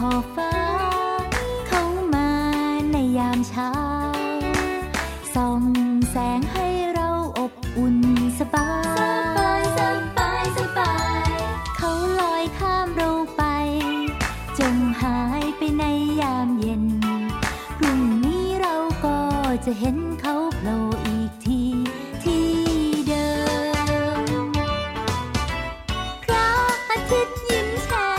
ขอฟ้าเข้ามาในยามเช้าส่องแสงให้เราอบอุ่นสบายสบายสบายเขาลอยข้ามเราไปจงหายไปในยามเย็นพรุ่งนี้เราก็จะเห็นเขาโผล่อีกทีที่เดิมพระอาทิตย์ยิ้มแฉ่ง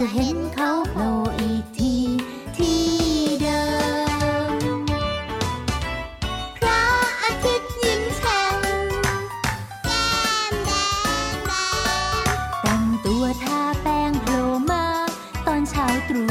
จะเห็นเขาโผล่อีกทีที่เดิมพระอาทิตย์ยิ้มแฉ่งแก้มแดงแดงแต่งตัวทาแป้งโผล่มาตอนเช้าตรู่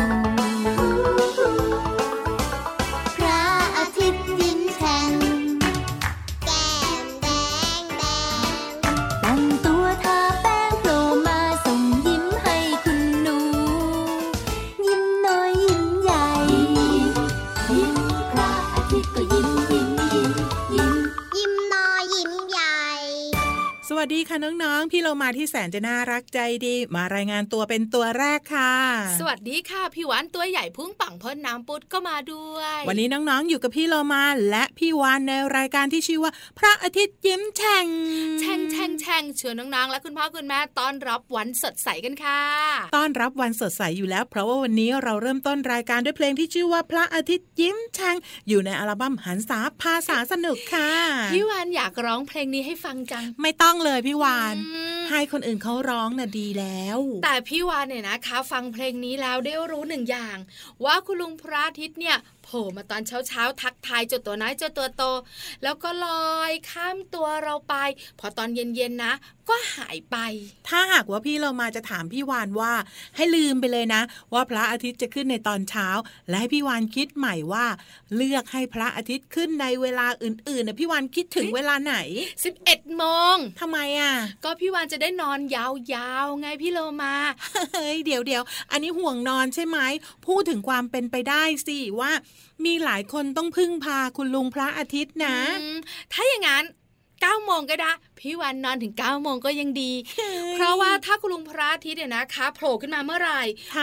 สวัสดีค่ะน้องๆพี่โลมาที่แสนจะน่ารักใจดีมารายงานตัวเป็นตัวแรกค่ะสวัสดีค่ะพี่วันตัวใหญ่พุ่งปังพ่นน้ำปุดก็มาด้วยวันนี้น้องๆอยู่กับพี่โลมาและพี่วันในรายการที่ชื่อว่าพระอาทิตย์ยิ้มแฉ่งแฉ่งแฉ่งแฉ่งชวนน้องๆและคุณพ่อคุณแม่ต้อนรับวันสดใสกันค่ะต้อนรับวันสดใสอยู่แล้วเพราะว่าวันนี้เราเริ่มต้นรายการด้วยเพลงที่ชื่อว่าพระอาทิตย์ยิ้มแฉ่งอยู่ในอัลบั้มหันษาภาษาสนุกค่ะพี่วันอยากร้องเพลงนี้ให้ฟังจังไม่ต้องเลยพี่วานให้คนอื่นเขาร้องน่ะดีแล้วแต่พี่วานเนี่ยนะคะฟังเพลงนี้แล้วได้รู้หนึ่งอย่างว่าคุณลุงพระอาทิตย์เนี่ยโผล่มาตอนเช้าๆทักทายเจ้าตัวน้อยเจ้าตัวโตแล้วก็ลอยข้ามตัวเราไปพอตอนเย็นๆนะก็หายไปถ้าหากว่าพี่เรามาจะถามพี่วานว่าให้ลืมไปเลยนะว่าพระอาทิตย์จะขึ้นในตอนเช้าและให้พี่วานคิดใหม่ว่าเลือกให้พระอาทิตย์ขึ้นในเวลาอื่นๆนะพี่วานคิดถึงเวลาไหน 11 โมงทำไมอ่ะก็พี่วานจะได้นอนยาวๆไงพี่เรามาเฮ้ย เดี๋ยวอันนี้ห่วงนอนใช่ไหมพูดถึงความเป็นไปได้สิว่ามีหลายคนต้องพึ่งพาคุณลุงพระอาทิตย์นะถ้าอย่างนั้น9โมงก็ได้พี่วันนอนถึง9โมงก็ยังดี เพราะว่าถ้าคุณลุงพระอาทิตย์เนี่ยนะคะโผล่ขึ้นมาเมื่อไหร่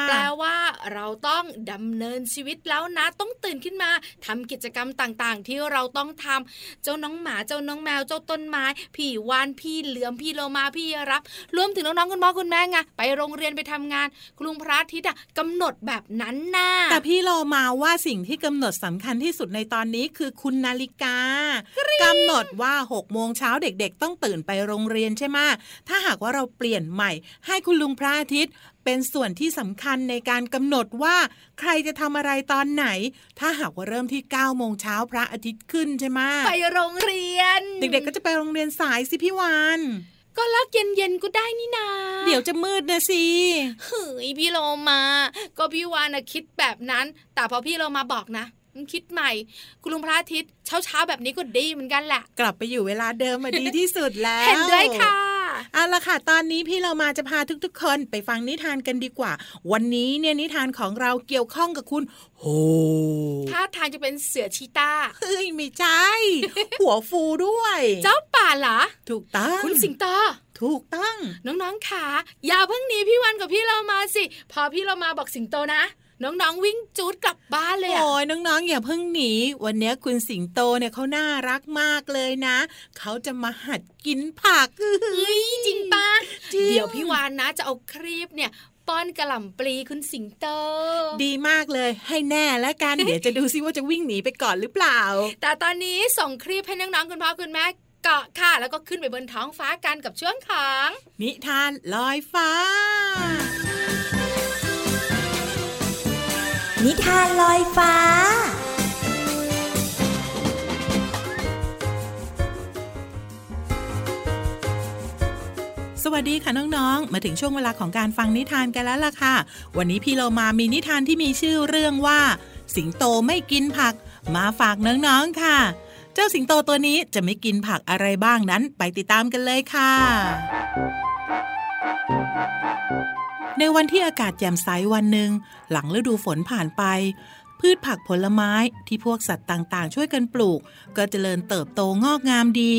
แปลว่าเราต้องดำเนินชีวิตแล้วนะต้องตื่นขึ้นมาทำกิจกรรมต่างๆที่เราต้องทำเจ้าน้องหมาเจ้าน้องแมวเจ้าต้นไม้พี่วานพี่เหลือมพี่โลมาพี่ยีรับรวมถึงน้องๆคุณพ่อคุณแม่ไงไปโรงเรียนไปทำงานคุณลุงพระอาทิตย์กำหนดแบบนั้นน่ะแต่พี่โลมาว่าสิ่งที่กำหนดสำคัญที่สุดในตอนนี้คือคุณนาฬิกากำหนดว่า6โมงเช้าเด็กๆต้องตื่นไปโรงเรียนใช่ไหมถ้าหากว่าเราเปลี่ยนใหม่ให้คุณลุงพระอาทิตย์เป็นส่วนที่สำคัญในการกำหนดว่าใครจะทำอะไรตอนไหนถ้าหากว่าเริ่มที่9โมงเช้าพระอาทิตย์ขึ้นใช่ไหมไปโรงเรียนเด็กๆก็จะไปโรงเรียนสายสิพี่วานก็เลิกเย็นๆก็ได้นี่นาเดี๋ยวจะมืดนะสิเฮ้ยพี่โลมาก็พี่วานนะคิดแบบนั้นแต่พอพี่โลมาบอกนะคิดใหม่คุณลุงพระอาทิตย์เช้าๆแบบนี้ก็ดีเหมือนกันแหละกลับไปอยู่เวลาเดิมมาดีที่สุดแล้ว เห็นด้วยค่ะ เอาละค่ะตอนนี้พี่เรามาจะพาทุกๆคนไปฟังนิทานกันดีกว่าวันนี้เนี่ยนิทานของเราเกี่ยวข้องกับคุณโหท่าทางจะเป็นเสือชีตาเฮ้ยไม่ใช่หัวฟูด้วยเจ้าป่าเหรอถูกต้องคุณสิงโตถูกต้องน้องๆค่ะอย่าเพิ่งหนีพี่วันกับพี่เรามาสิพอพี่เรามาบอกสิงโตนะน้องๆวิ่งจูดกลับบ้านเลยอ่ะโอ้ยน้องๆอย่าเพิ่งหนีวันนี้คุณสิงโตเนี่ยเขาน่ารักมากเลยนะเขาจะมาหัดกินผักจริงปะเดี๋ยวพี่วานนะจะเอาครีบเนี่ยป้อนกระหล่ำปลีคุณสิงโตดีมากเลยให้แน่แล้วกัน เดี๋ยวจะดูซิว่าจะวิ่งหนีไปก่อนหรือเปล่าแต่ตอนนี้ส่งครีบให้น้องๆคุณพ่อคุณแม่เกาะค่ะแล้วก็ขึ้นไปบนท้องฟ้ากันกับช่วงของนิทานลอยฟ้านิทานลอยฟ้าสวัสดีค่ะน้องๆมาถึงช่วงเวลาของการฟังนิทานกันแล้วล่ะค่ะวันนี้พี่เรามามีนิทานที่มีชื่อเรื่องว่าสิงโตไม่กินผักมาฝากน้องๆค่ะเจ้าสิงโตตัวนี้จะไม่กินผักอะไรบ้างนั้นไปติดตามกันเลยค่ะในวันที่อากาศแจ่มใสวันหนึ่งหลังฤดูฝนผ่านไปพืชผักผลไม้ที่พวกสัตว์ต่างๆช่วยกันปลูกก็เจริญเติบโตงอกงามดี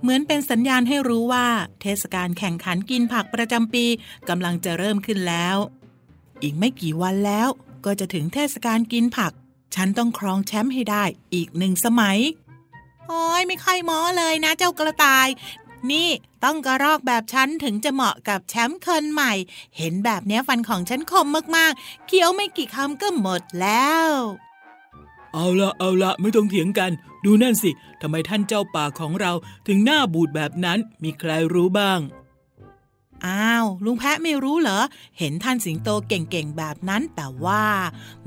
เหมือนเป็นสัญญาณให้รู้ว่าเทศกาลแข่งขันกินผักประจำปีกำลังจะเริ่มขึ้นแล้วอีกไม่กี่วันแล้วก็จะถึงเทศกาลกินผักฉันต้องครองแชมป์ให้ได้อีกหนึ่งสมัยโอ้ยไม่ค่อยม้อเลยนะเจ้ากระต่ายนี่ต้องกระรอกแบบฉันถึงจะเหมาะกับแชมป์คนใหม่เห็นแบบนี้ฟันของฉันคมมากๆเคี้ยวไม่กี่คำก็หมดแล้วเอาละไม่ต้องเถียงกันดูนั่นสิทำไมท่านเจ้าป่าของเราถึงหน้าบูดแบบนั้นมีใครรู้บ้างอ้าวลุงแพะไม่รู้เหรอเห็นท่านสิงโตเก่งๆแบบนั้นแต่ว่า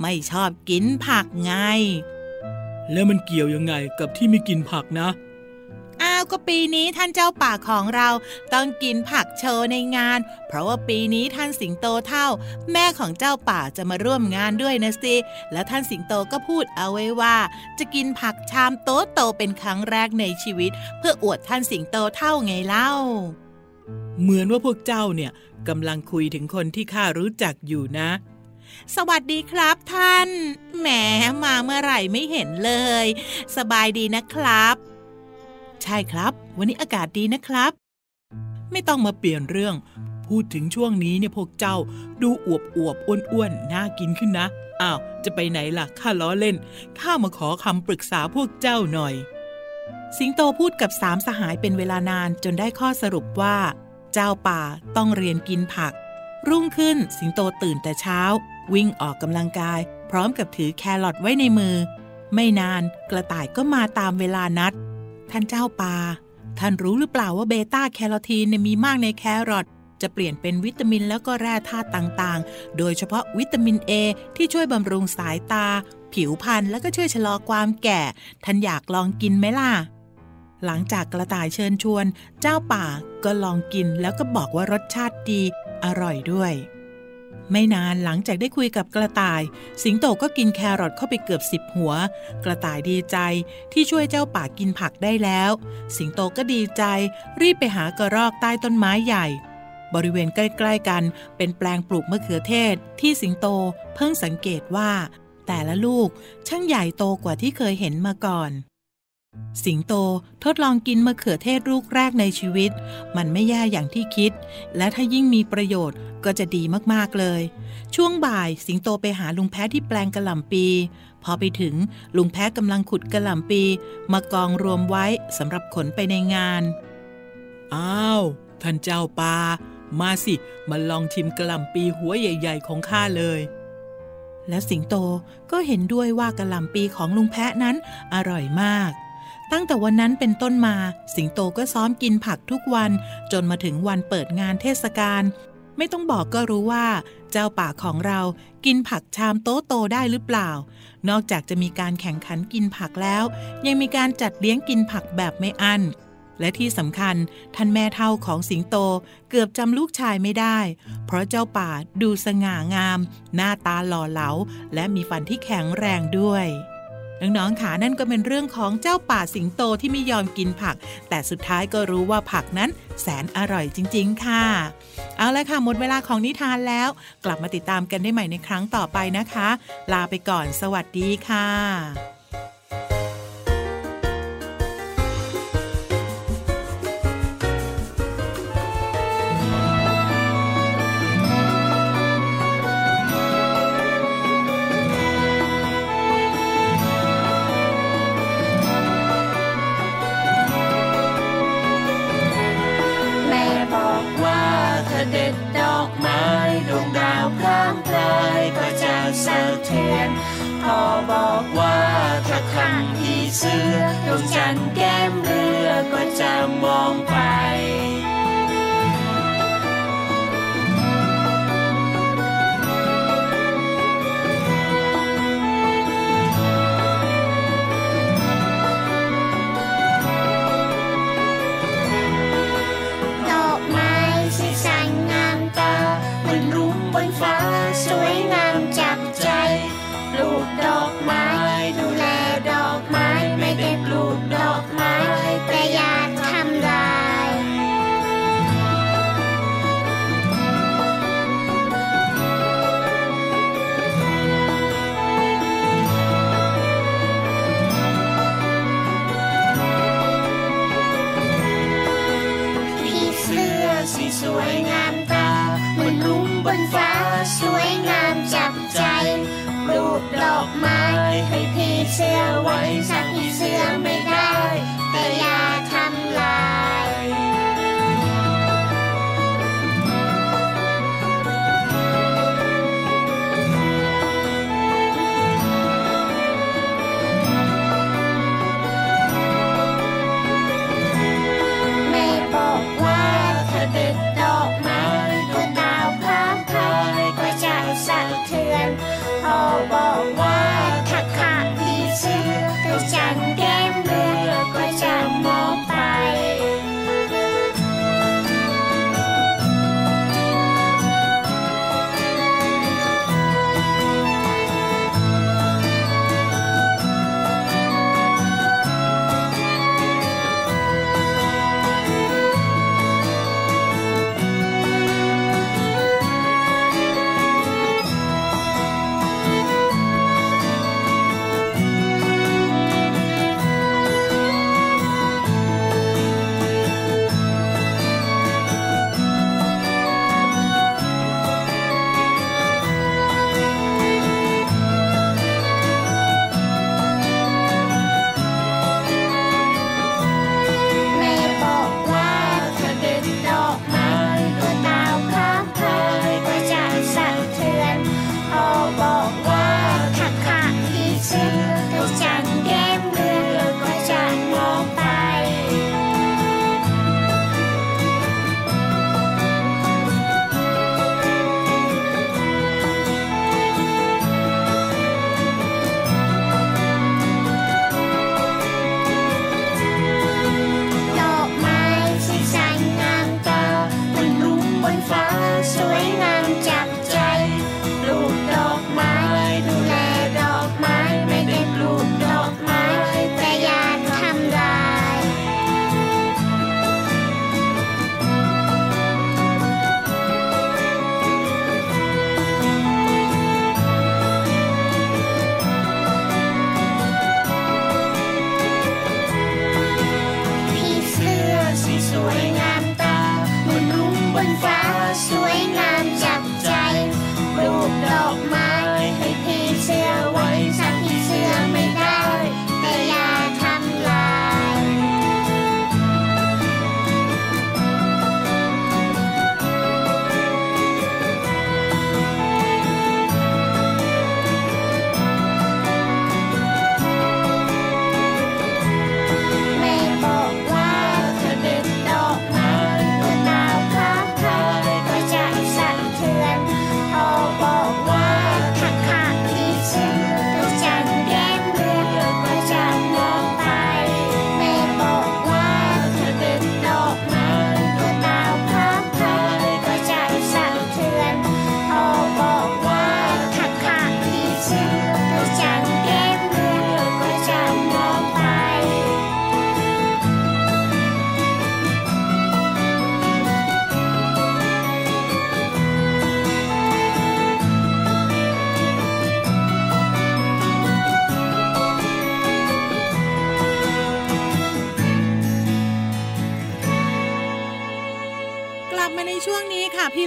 ไม่ชอบกินผักไงแล้วมันเกี่ยวยังไงกับที่ไม่กินผักนะอ้าวก็ปีนี้ท่านเจ้าป่าของเราต้องกินผักโชว์ในงานเพราะว่าปีนี้ท่านสิงโตเฒ่าแม่ของเจ้าป่าจะมาร่วมงานด้วยนะสิแล้วท่านสิงโตก็พูดเอาไว้ว่าจะกินผักชามโตๆเป็นครั้งแรกในชีวิตเพื่ออวดท่านสิงโตเฒ่าไงเล่าเหมือนว่าพวกเจ้าเนี่ยกำลังคุยถึงคนที่ข้ารู้จักอยู่นะสวัสดีครับท่านแหมมาเมื่อไหร่ไม่เห็นเลยสบายดีนะครับใช่ครับวันนี้อากาศดีนะครับไม่ต้องมาเปลี่ยนเรื่องพูดถึงช่วงนี้เนี่ยพวกเจ้าดูอวบอ้วนๆน่ากินขึ้นนะอ้าวจะไปไหนล่ะข้าล้อเล่นข้ามาขอคำปรึกษาพวกเจ้าหน่อยสิงโตพูดกับสามสหายเป็นเวลานานจนได้ข้อสรุปว่าเจ้าป่าต้องเรียนกินผักรุ่งขึ้นสิงโตตื่นแต่เช้าวิ่งออกกำลังกายพร้อมกับถือแครอทไว้ในมือไม่นานกระต่ายก็มาตามเวลานัดท่านเจ้าป่าท่านรู้หรือเปล่าว่าเบต้าแคโรทีนมีมากในแครอทจะเปลี่ยนเป็นวิตามินแล้วก็แร่ธาตุต่างๆโดยเฉพาะวิตามิน A ที่ช่วยบำรุงสายตาผิวพรรณแล้วก็ช่วยชะลอความแก่ท่านอยากลองกินไหมล่ะหลังจากกระต่ายเชิญชวนเจ้าป่าก็ลองกินแล้วก็บอกว่ารสชาติดีอร่อยด้วยไม่นานหลังจากได้คุยกับกระต่ายสิงโตก็กินแครอทเข้าไปเกือบ10หัวกระต่ายดีใจที่ช่วยเจ้าป่ากินผักได้แล้วสิงโตก็ดีใจรีบไปหากระรอกใต้ต้นไม้ใหญ่บริเวณใกล้ๆกันเป็นแปลงปลูกมะเขือเทศที่สิงโตเพิ่งสังเกตว่าแต่ละลูกช่างใหญ่โตกว่าที่เคยเห็นมาก่อนสิงโตทดลองกินมะเขือเทศลูกแรกในชีวิตมันไม่แย่อย่างที่คิดและถ้ายิ่งมีประโยชน์ก็จะดีมากๆเลยช่วงบ่ายสิงโตไปหาลุงแพะที่แปลงกะหล่ำปีพอไปถึงลุงแพะกำลังขุดกะหล่ำปีมากองรวมไว้สำหรับขนไปในงานอ้าวท่านเจ้าป่ามาสิมาลองชิมกะหล่ำปีหัวใหญ่ๆของข้าเลยและสิงโตก็เห็นด้วยว่ากะหล่ำปีของลุงแพะนั้นอร่อยมากตั้งแต่วันนั้นเป็นต้นมาสิงโตก็ซ้อมกินผักทุกวันจนมาถึงวันเปิดงานเทศกาลไม่ต้องบอกก็รู้ว่าเจ้าป่าของเรากินผักชามโตได้หรือเปล่านอกจากจะมีการแข่งขันกินผักแล้วยังมีการจัดเลี้ยงกินผักแบบไม่อั้นและที่สำคัญท่านแม่เฒ่าของสิงโตเกือบจำลูกชายไม่ได้เพราะเจ้าป่าดูสง่างามหน้าตาหล่อเหลาและมีฟันที่แข็งแรงด้วย น้องๆค่ะนั่นก็เป็นเรื่องของเจ้าป่าสิงโตที่ไม่ยอมกินผักแต่สุดท้ายก็รู้ว่าผักนั้นแสนอร่อยจริงๆค่ะเอาละค่ะหมดเวลาของนิทานแล้วกลับมาติดตามกันได้ใหม่ในครั้งต่อไปนะคะลาไปก่อนสวัสดีค่ะพ่อบอกว่าถ้าขังที่เสือดวงจันทร์แก้มเรือก็จะมองไปดอกไม้สีสันงามตาบนรุ้งบนฟ้าสวยงามจับใจลูกดอกไม้ดูแลดอกไม้ไม่ได้ปลูกดอกไม้แต่อยากทำลายผีเสื้อสีสวยงามตาบนรุ้งบนฟ้าสวยงามจับใจรูปดอกไม้ให้พี่เสื้อไว้สักพี่เสื้อไม่ได้แต่อย่าทำลายแม่บอกว่าถ้าเด็ดดอกไม้ดวงดาวพร้อมพายก็จะสะเทือนพ่อบอกว่าถ้าขาดพี่เสื้อดวงจันทร์แก้มเรือก็จะมอง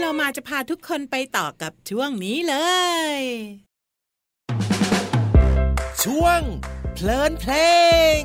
เรามาจะพาทุกคนไปต่อกับช่วงนี้เลยช่วงเพลินเพลง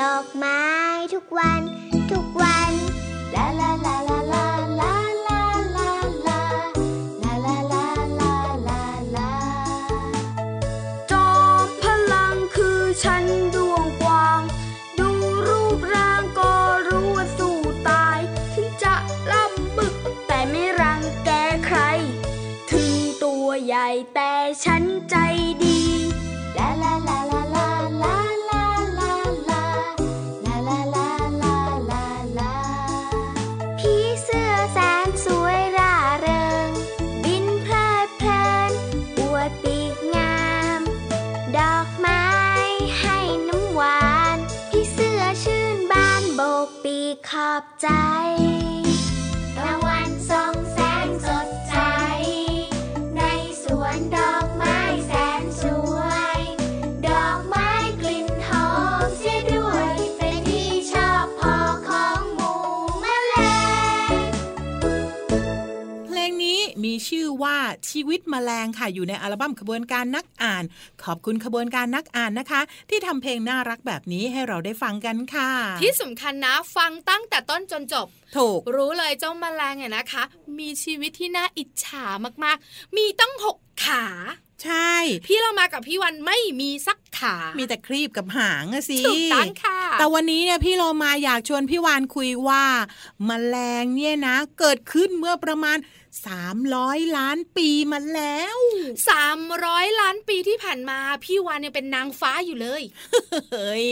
ดอกไม้ทุกวันทุกวันลาลาลาลาลาลาลาลาลาลาลาลาลาลาจอมพลังคือฉันดวงกว้างดูรูปร่างก็รู้ว่าสู้ตายถึงจะลำบึกแต่ไม่รังแกใครถึงตัวใหญ่แต่ฉันใจดีลาลาลาลาลาลาขอบใจตะวันส่องแสงสดใสในสวนดอกไม้แสนสวยดอกไม้กลิ่นหอมเสียด้วยเป็นที่ชอบพอของหมู่แมลงเพลงนี้มีชื่อว่าชีวิตแมลงค่ะอยู่ในอัลบั้มขบวนการนักอ่านขอบคุณขบวนการนักอ่านนะคะที่ทำเพลงน่ารักแบบนี้ให้เราได้ฟังกันค่ะที่สำคัญนะฟังตั้งแต่ต้นจนจบถูกรู้เลยเจ้าแมลงเนี่ยนะคะมีชีวิตที่น่าอิจฉามากๆมีตั้ง6ขาใช่พี่เรามากับพี่วันไม่มีสักขามีแต่ครีบกับหางอะสิถูกต้องค่ะแต่วันนี้เนี่ยพี่เรามาอยากชวนพี่วานคุยว่าแมลงเนี่ยนะเกิดขึ้นเมื่อประมาณ300ล้านปีมาแล้ว300ล้านปีที่ผ่านมาพี่วานเนี่ยเป็นนางฟ้าอยู่เลยเฮ้ย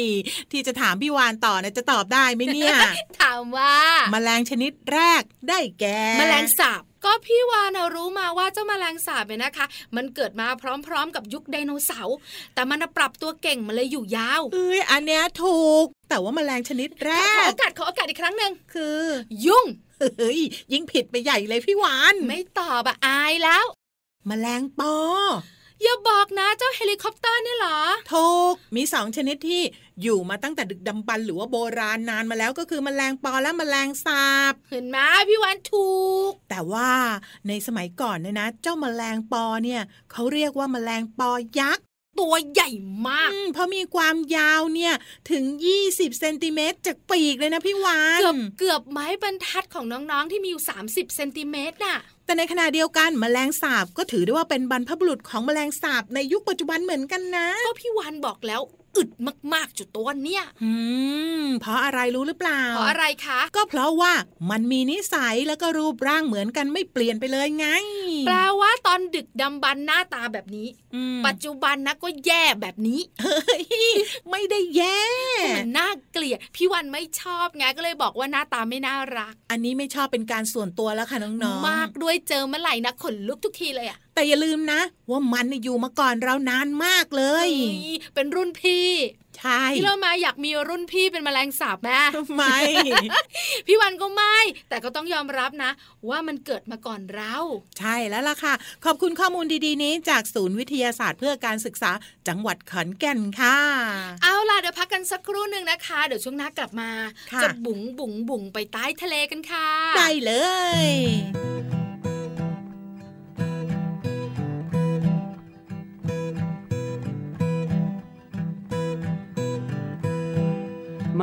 ที่จะถามพี่วานต่อเนี่ยจะตอบได้ไหมเนี่ย ถามว่าแมลงชนิดแรกได้แก่แมลงสาบก็พี่วานรู้มาว่าเจ้าแมลงสาบเนี่ยนะคะมันเกิดมาพร้อมๆกับยุคไดโนเสาร์แต่มันปรับตัวเก่งมันเลยอยู่ยาวเอ้ยอันเนี้ยถูกแต่ว่าแมลงชนิดแรกขอโอกาสอีกครั้งนึงคือยุงเฮ้ยยิ่งผิดไปใหญ่เลยพี่วานไม่ตอบอ่ะอายแล้วแมลงปออย่าบอกนะเจ้าเฮลิคอปเตอร์เนี่ยเหรอถูกมี2ชนิดที่อยู่มาตั้งแต่ดึกดำบรรพ์หรือว่าโบราณนานมาแล้วก็คือแมลงปอและแมลงสาบเห็นมั้ยพี่วันถูกแต่ว่าในสมัยก่อนเนี่ยนะเจ้าแมลงปอเนี่ยเขาเรียกว่าแมลงปอยักษ์ตัวใหญ่มากเพราะมีความยาวเนี่ยถึง20เซนติเมตรจากปีกเลยนะพี่วานเกือบไม้บรรทัดของน้องๆที่มีอยู่30เซนติเมตรน่ะแต่ในขณะเดียวกันแมลงสาบก็ถือได้ว่าเป็นบรรพบุรุษของแมลงสาบในยุคปัจจุบันเหมือนกันนะก็พี่วานบอกแล้วอึดมากๆจุดตัวเนี่ยเพราะอะไรรู้หรือเปล่าเพราะอะไรคะก็เพราะว่ามันมีนิสัยแล้วก็รูปร่างเหมือนกันไม่เปลี่ยนไปเลยไงแปลว่าตอนดึกดำบรรพ์หน้าตาแบบนี้ปัจจุบันนะก็แย่แบบนี้ ไม่ได้แย่มันน่าเกลียดพี่วันไม่ชอบไงก็เลยบอกว่าหน้าตาไม่น่ารักอันนี้ไม่ชอบเป็นการส่วนตัวแล้วค่ะน้องๆมากด้วยเจอเมื่อไหร่นะขนลุกทุกทีเลยอะ แต่อย่าลืมนะว่ามันอยู่มาก่อนเรานานมากเลยเป็นรุ่นพี่ใช่พี่เรามาอยากมีรุ่นพี่เป็นแมลงสาบไหมไม่ พี่วันก็ไม่แต่ก็ต้องยอมรับนะว่ามันเกิดมาก่อนเราใช่แล้วล่ะค่ะขอบคุณข้อมูลดีๆนี้จากศูนย์วิทยาศาสตร์เพื่อการศึกษาจังหวัดขอนแก่นค่ะเอาล่ะเดี๋ยวพักกันสักครู่นึงนะคะเดี๋ยวช่วงหน้ากลับมาจะบุ๋งบุ๋งบุ๋งไปใต้ทะเลกันค่ะได้เลยแม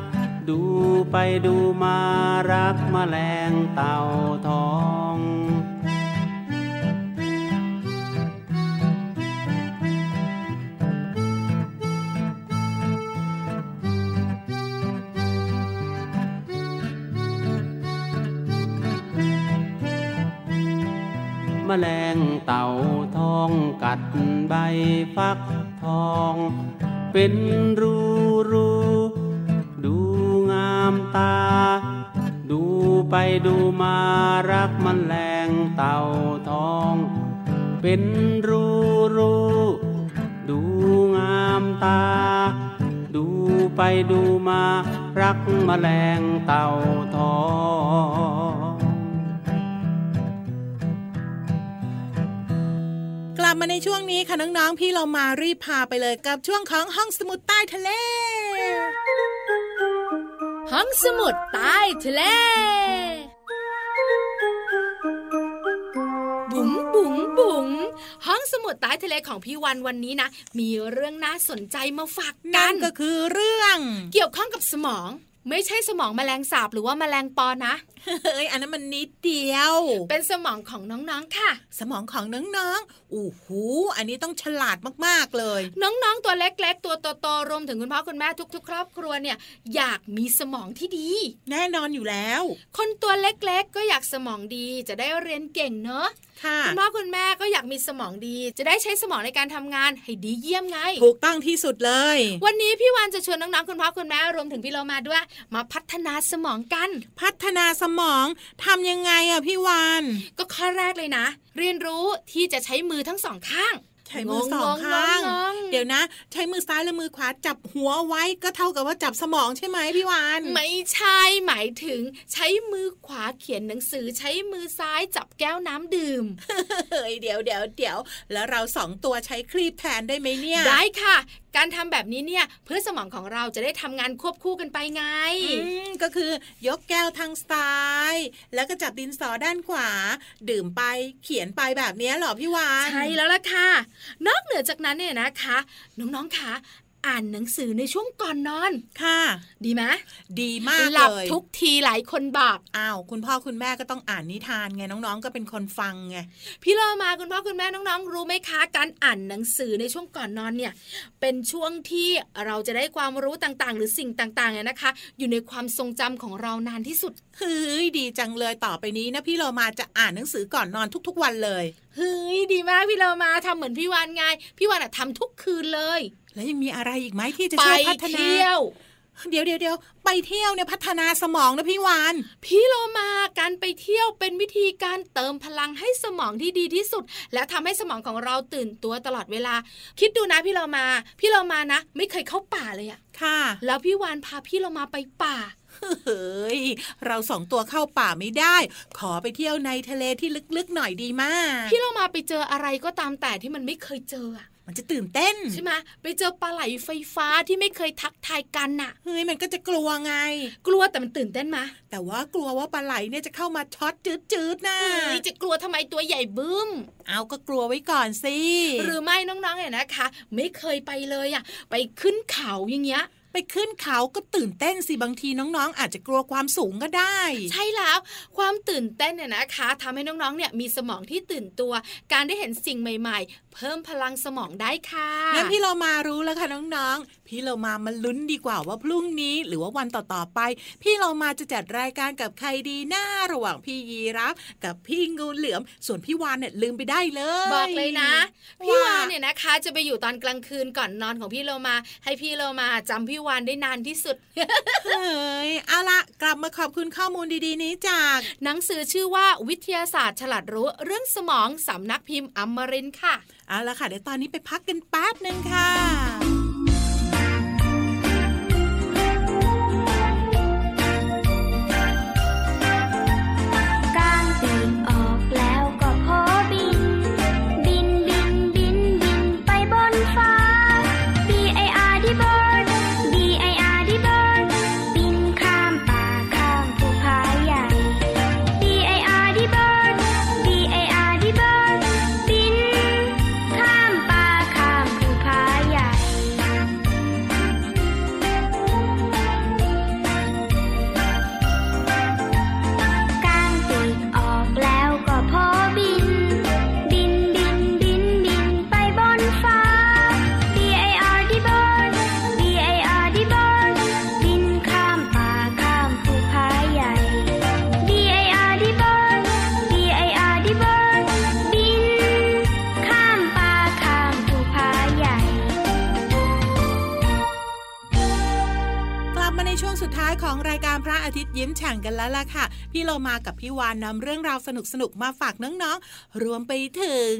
ดูไปดูมารักแมลงเต่าทองแมลงเต่าทองกัดใบฟักทองเป็นรูดูงามตาดูไปดูมารักแมลงเต่าทองเป็นรูๆดูงามตาดูไปดูมารักแมลงเต่าทองกลับมาในช่วงนี้ค่ะน้องๆพี่เรามารีบพาไปเลยกับช่วงของห้องสมุดใต้ทะเลห้องสมุดใต้ทะเลบุ๋งบุ๋งบุ๋งห้องสมุดใต้ทะเลของพี่วันวันนี้นะมีเรื่องน่าสนใจมาฝากกันนั่นก็คือเรื่องเกี่ยวข้องกับสมองไม่ใช่สมองแมลงสาบหรือว่าแมลงปอนะอันนั้นมันนิดเดียวเป็นสมองของน้องๆค่ะสมองของน้องๆอู้หูอันนี้ต้องฉลาดมากๆเลยน้องๆตัวเล็กๆตัวโตๆรวมถึงคุณพ่อคุณแม่ทุกๆครอบครัวเนี่ยอยากมีสมองที่ดีแน่นอนอยู่แล้วคนตัวเล็กๆก็อยากสมองดีจะได้เรียนเก่งเนอะคุณพ่อคุณแม่ก็อยากมีสมองดีจะได้ใช้สมองในการทำงานให้ดีเยี่ยมไงถูกต้องที่สุดเลยวันนี้พี่วานจะชวนน้องๆคุณพ่อคุณแม่รวมถึงพี่โรมาด้วยมาพัฒนาสมองกันพัฒนาสมองทำยังไงอะพี่วานก็ข้อแรกเลยนะเรียนรู้ที่จะใช้มือทั้งสองข้างใช้มือสองข้างเดี๋ยวนะใช้มือซ้ายและมือขวาจับหัวไว้ก็เท่ากับว่าจับสมองใช่ไหมพี่วานไม่ใช่หมายถึงใช้มือขวาเขียนหนังสือใช้มือซ้ายจับแก้วน้ำดื่ม เดี๋ยวแล้วเราสองตัวใช้คลีปแทนได้ไหมเนี่ยได้ค่ะการทำแบบนี้เนี่ยเพื่อสมองของเราจะได้ทำงานควบคู่กันไปไงก็คือยกแก้วทางซ้ายแล้วก็จับดินสอด้านขวาดื่มไปเขียนไปแบบนี้หรอพี่วานใช่แล้วล่ะค่ะนอกเหนือจากนั้นเนี่ยนะคะน้องๆคะอ่านหนังสือในช่วงก่อนนอนค่ะดีไหมดีมากเลยหลับทุกทีหลายคนบอกอ้าวคุณพ่อคุณแม่ก็ต้องอ่านนิทานไงน้องๆก็เป็นคนฟังไงพี่เรามาคุณพ่อคุณแม่น้องๆรู้ไหมคะการอ่านหนังสือในช่วงก่อนนอนเนี่ยเป็นช่วงที่เราจะได้ความรู้ต่างๆหรือสิ่งต่างๆเนี่ยนะคะอยู่ในความทรงจำของเรานานที่สุดเฮ้ยดีจังเลยต่อไปนี้นะพี่เรามาจะอ่านหนังสือก่อนนอนทุกๆวันเลยเฮ้ยดีมากพี่เรามาทำเหมือนพี่วานไงพี่วานอะทำทุกคืนเลยแล้วยังมีอะไรอีกไหมที่จะช่วยพัฒนาเดี๋ยวไปเที่ยวเนี่ยพัฒนาสมองนะพี่วานพี่โลมาการไปเที่ยวเป็นวิธีการเติมพลังให้สมองที่ดีที่สุดและทำให้สมองของเราตื่นตัวตลอดเวลาคิดดูนะพี่โลมานะไม่เคยเข้าป่าเลยอะค่ะแล้วพี่วานพาพี่โลมาไปป่าเฮ้ยเราสองตัวเข้าป่าไม่ได้ขอไปเที่ยวในทะเลที่ลึกๆหน่อยดีมากพี่โลมาไปเจออะไรก็ตามแต่ที่มันไม่เคยเจอมันจะตื่นเต้นใช่ไหมไปเจอปลาไหลไฟฟ้าที่ไม่เคยทักทายกันน่ะเฮ้ยมันก็จะกลัวไงกลัวแต่มันตื่นเต้นมะแต่ว่ากลัวว่าปลาไหลเนี่ยจะเข้ามาช็อตจืดๆน่ะจะกลัวทำไมตัวใหญ่บึ้มเอาก็กลัวไว้ก่อนสิหรือไม่น้องๆเนี่ยนะคะไม่เคยไปเลยอ่ะไปขึ้นเขาอย่างเงี้ย ไปขึ้นเขาก็ตื่นเต้นสิบางทีน้องๆอาจจะกลัวความสูงก็ได้ใช่แล้วความตื่นเต้นเนี่ยนะคะทำให้น้องๆเนี่ยมีสมองที่ตื่นตัวการได้เห็นสิ่งใหม่ๆเพิ่มพลังสมองได้ค่ะงั้นพี่เรามารู้แล้วค่ะน้องๆพี่เรามาลุ้นดีกว่าว่าพรุ่งนี้หรือว่าวันต่อๆไปพี่เรามาจะจัดรายการกับใครดีหน้าระหว่างพี่ยีรับกับพี่งูเหลือมส่วนพี่วานเนี่ยลืมไปได้เลยบอกเลยนะพี่วานเนี่ยนะคะจะไปอยู่ตอนกลางคืนก่อนนอนของพี่เรามาให้พี่เรามาจำพี่วานได้นานที่สุดเฮ้ยเอาละกลับมาขอบคุณข้อมูลดีๆนี้จากหนังสือชื่อว่าวิทยาศาสตร์ฉลาดรู้เรื่องสมองสำนักพิมพ์อมรินทร์ค่ะเอาละค่ะเดี๋ยวตอนนี้ไปพักกันแป๊บนึงค่ะของรายการพระอาทิตย์ยิ้มแฉ่งกันแล้วล่ะค่ะพี่เรามากับพี่วานนำเรื่องราวสนุกๆมาฝากน้องๆรวมไปถึง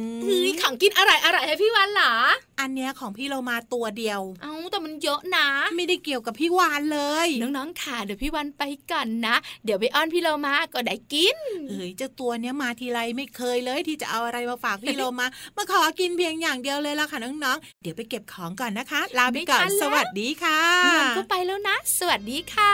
ของกินอร่อยๆให้พี่วานเหรออันเนี้ยของพี่เรามาตัวเดียวเอ้าแต่มันเยอะนะไม่ได้เกี่ยวกับพี่วานเลยน้องๆค่ะเดี๋ยวพี่วานไปก่อนนะเดี๋ยวไปอ้อนพี่เรามาก็ได้กินเฮ้ยเจ้าตัวเนี้ยมาทีไรไม่เคยเลยที่จะเอาอะไรมาฝากพี่เรามามาขอกินเพียงอย่างเดียวเลยล่ะค่ะน้องๆเดี๋ยวไปเก็บของก่อนนะคะลาไปก่อนสวัสดีค่ะพี่วานก็ไปแล้วนะสวัสดีค่ะ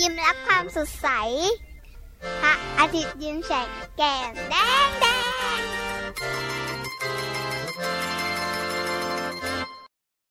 ยิ้มรับความสดใสพระอาทิตย์ยิ้มแฉกแก้มแดง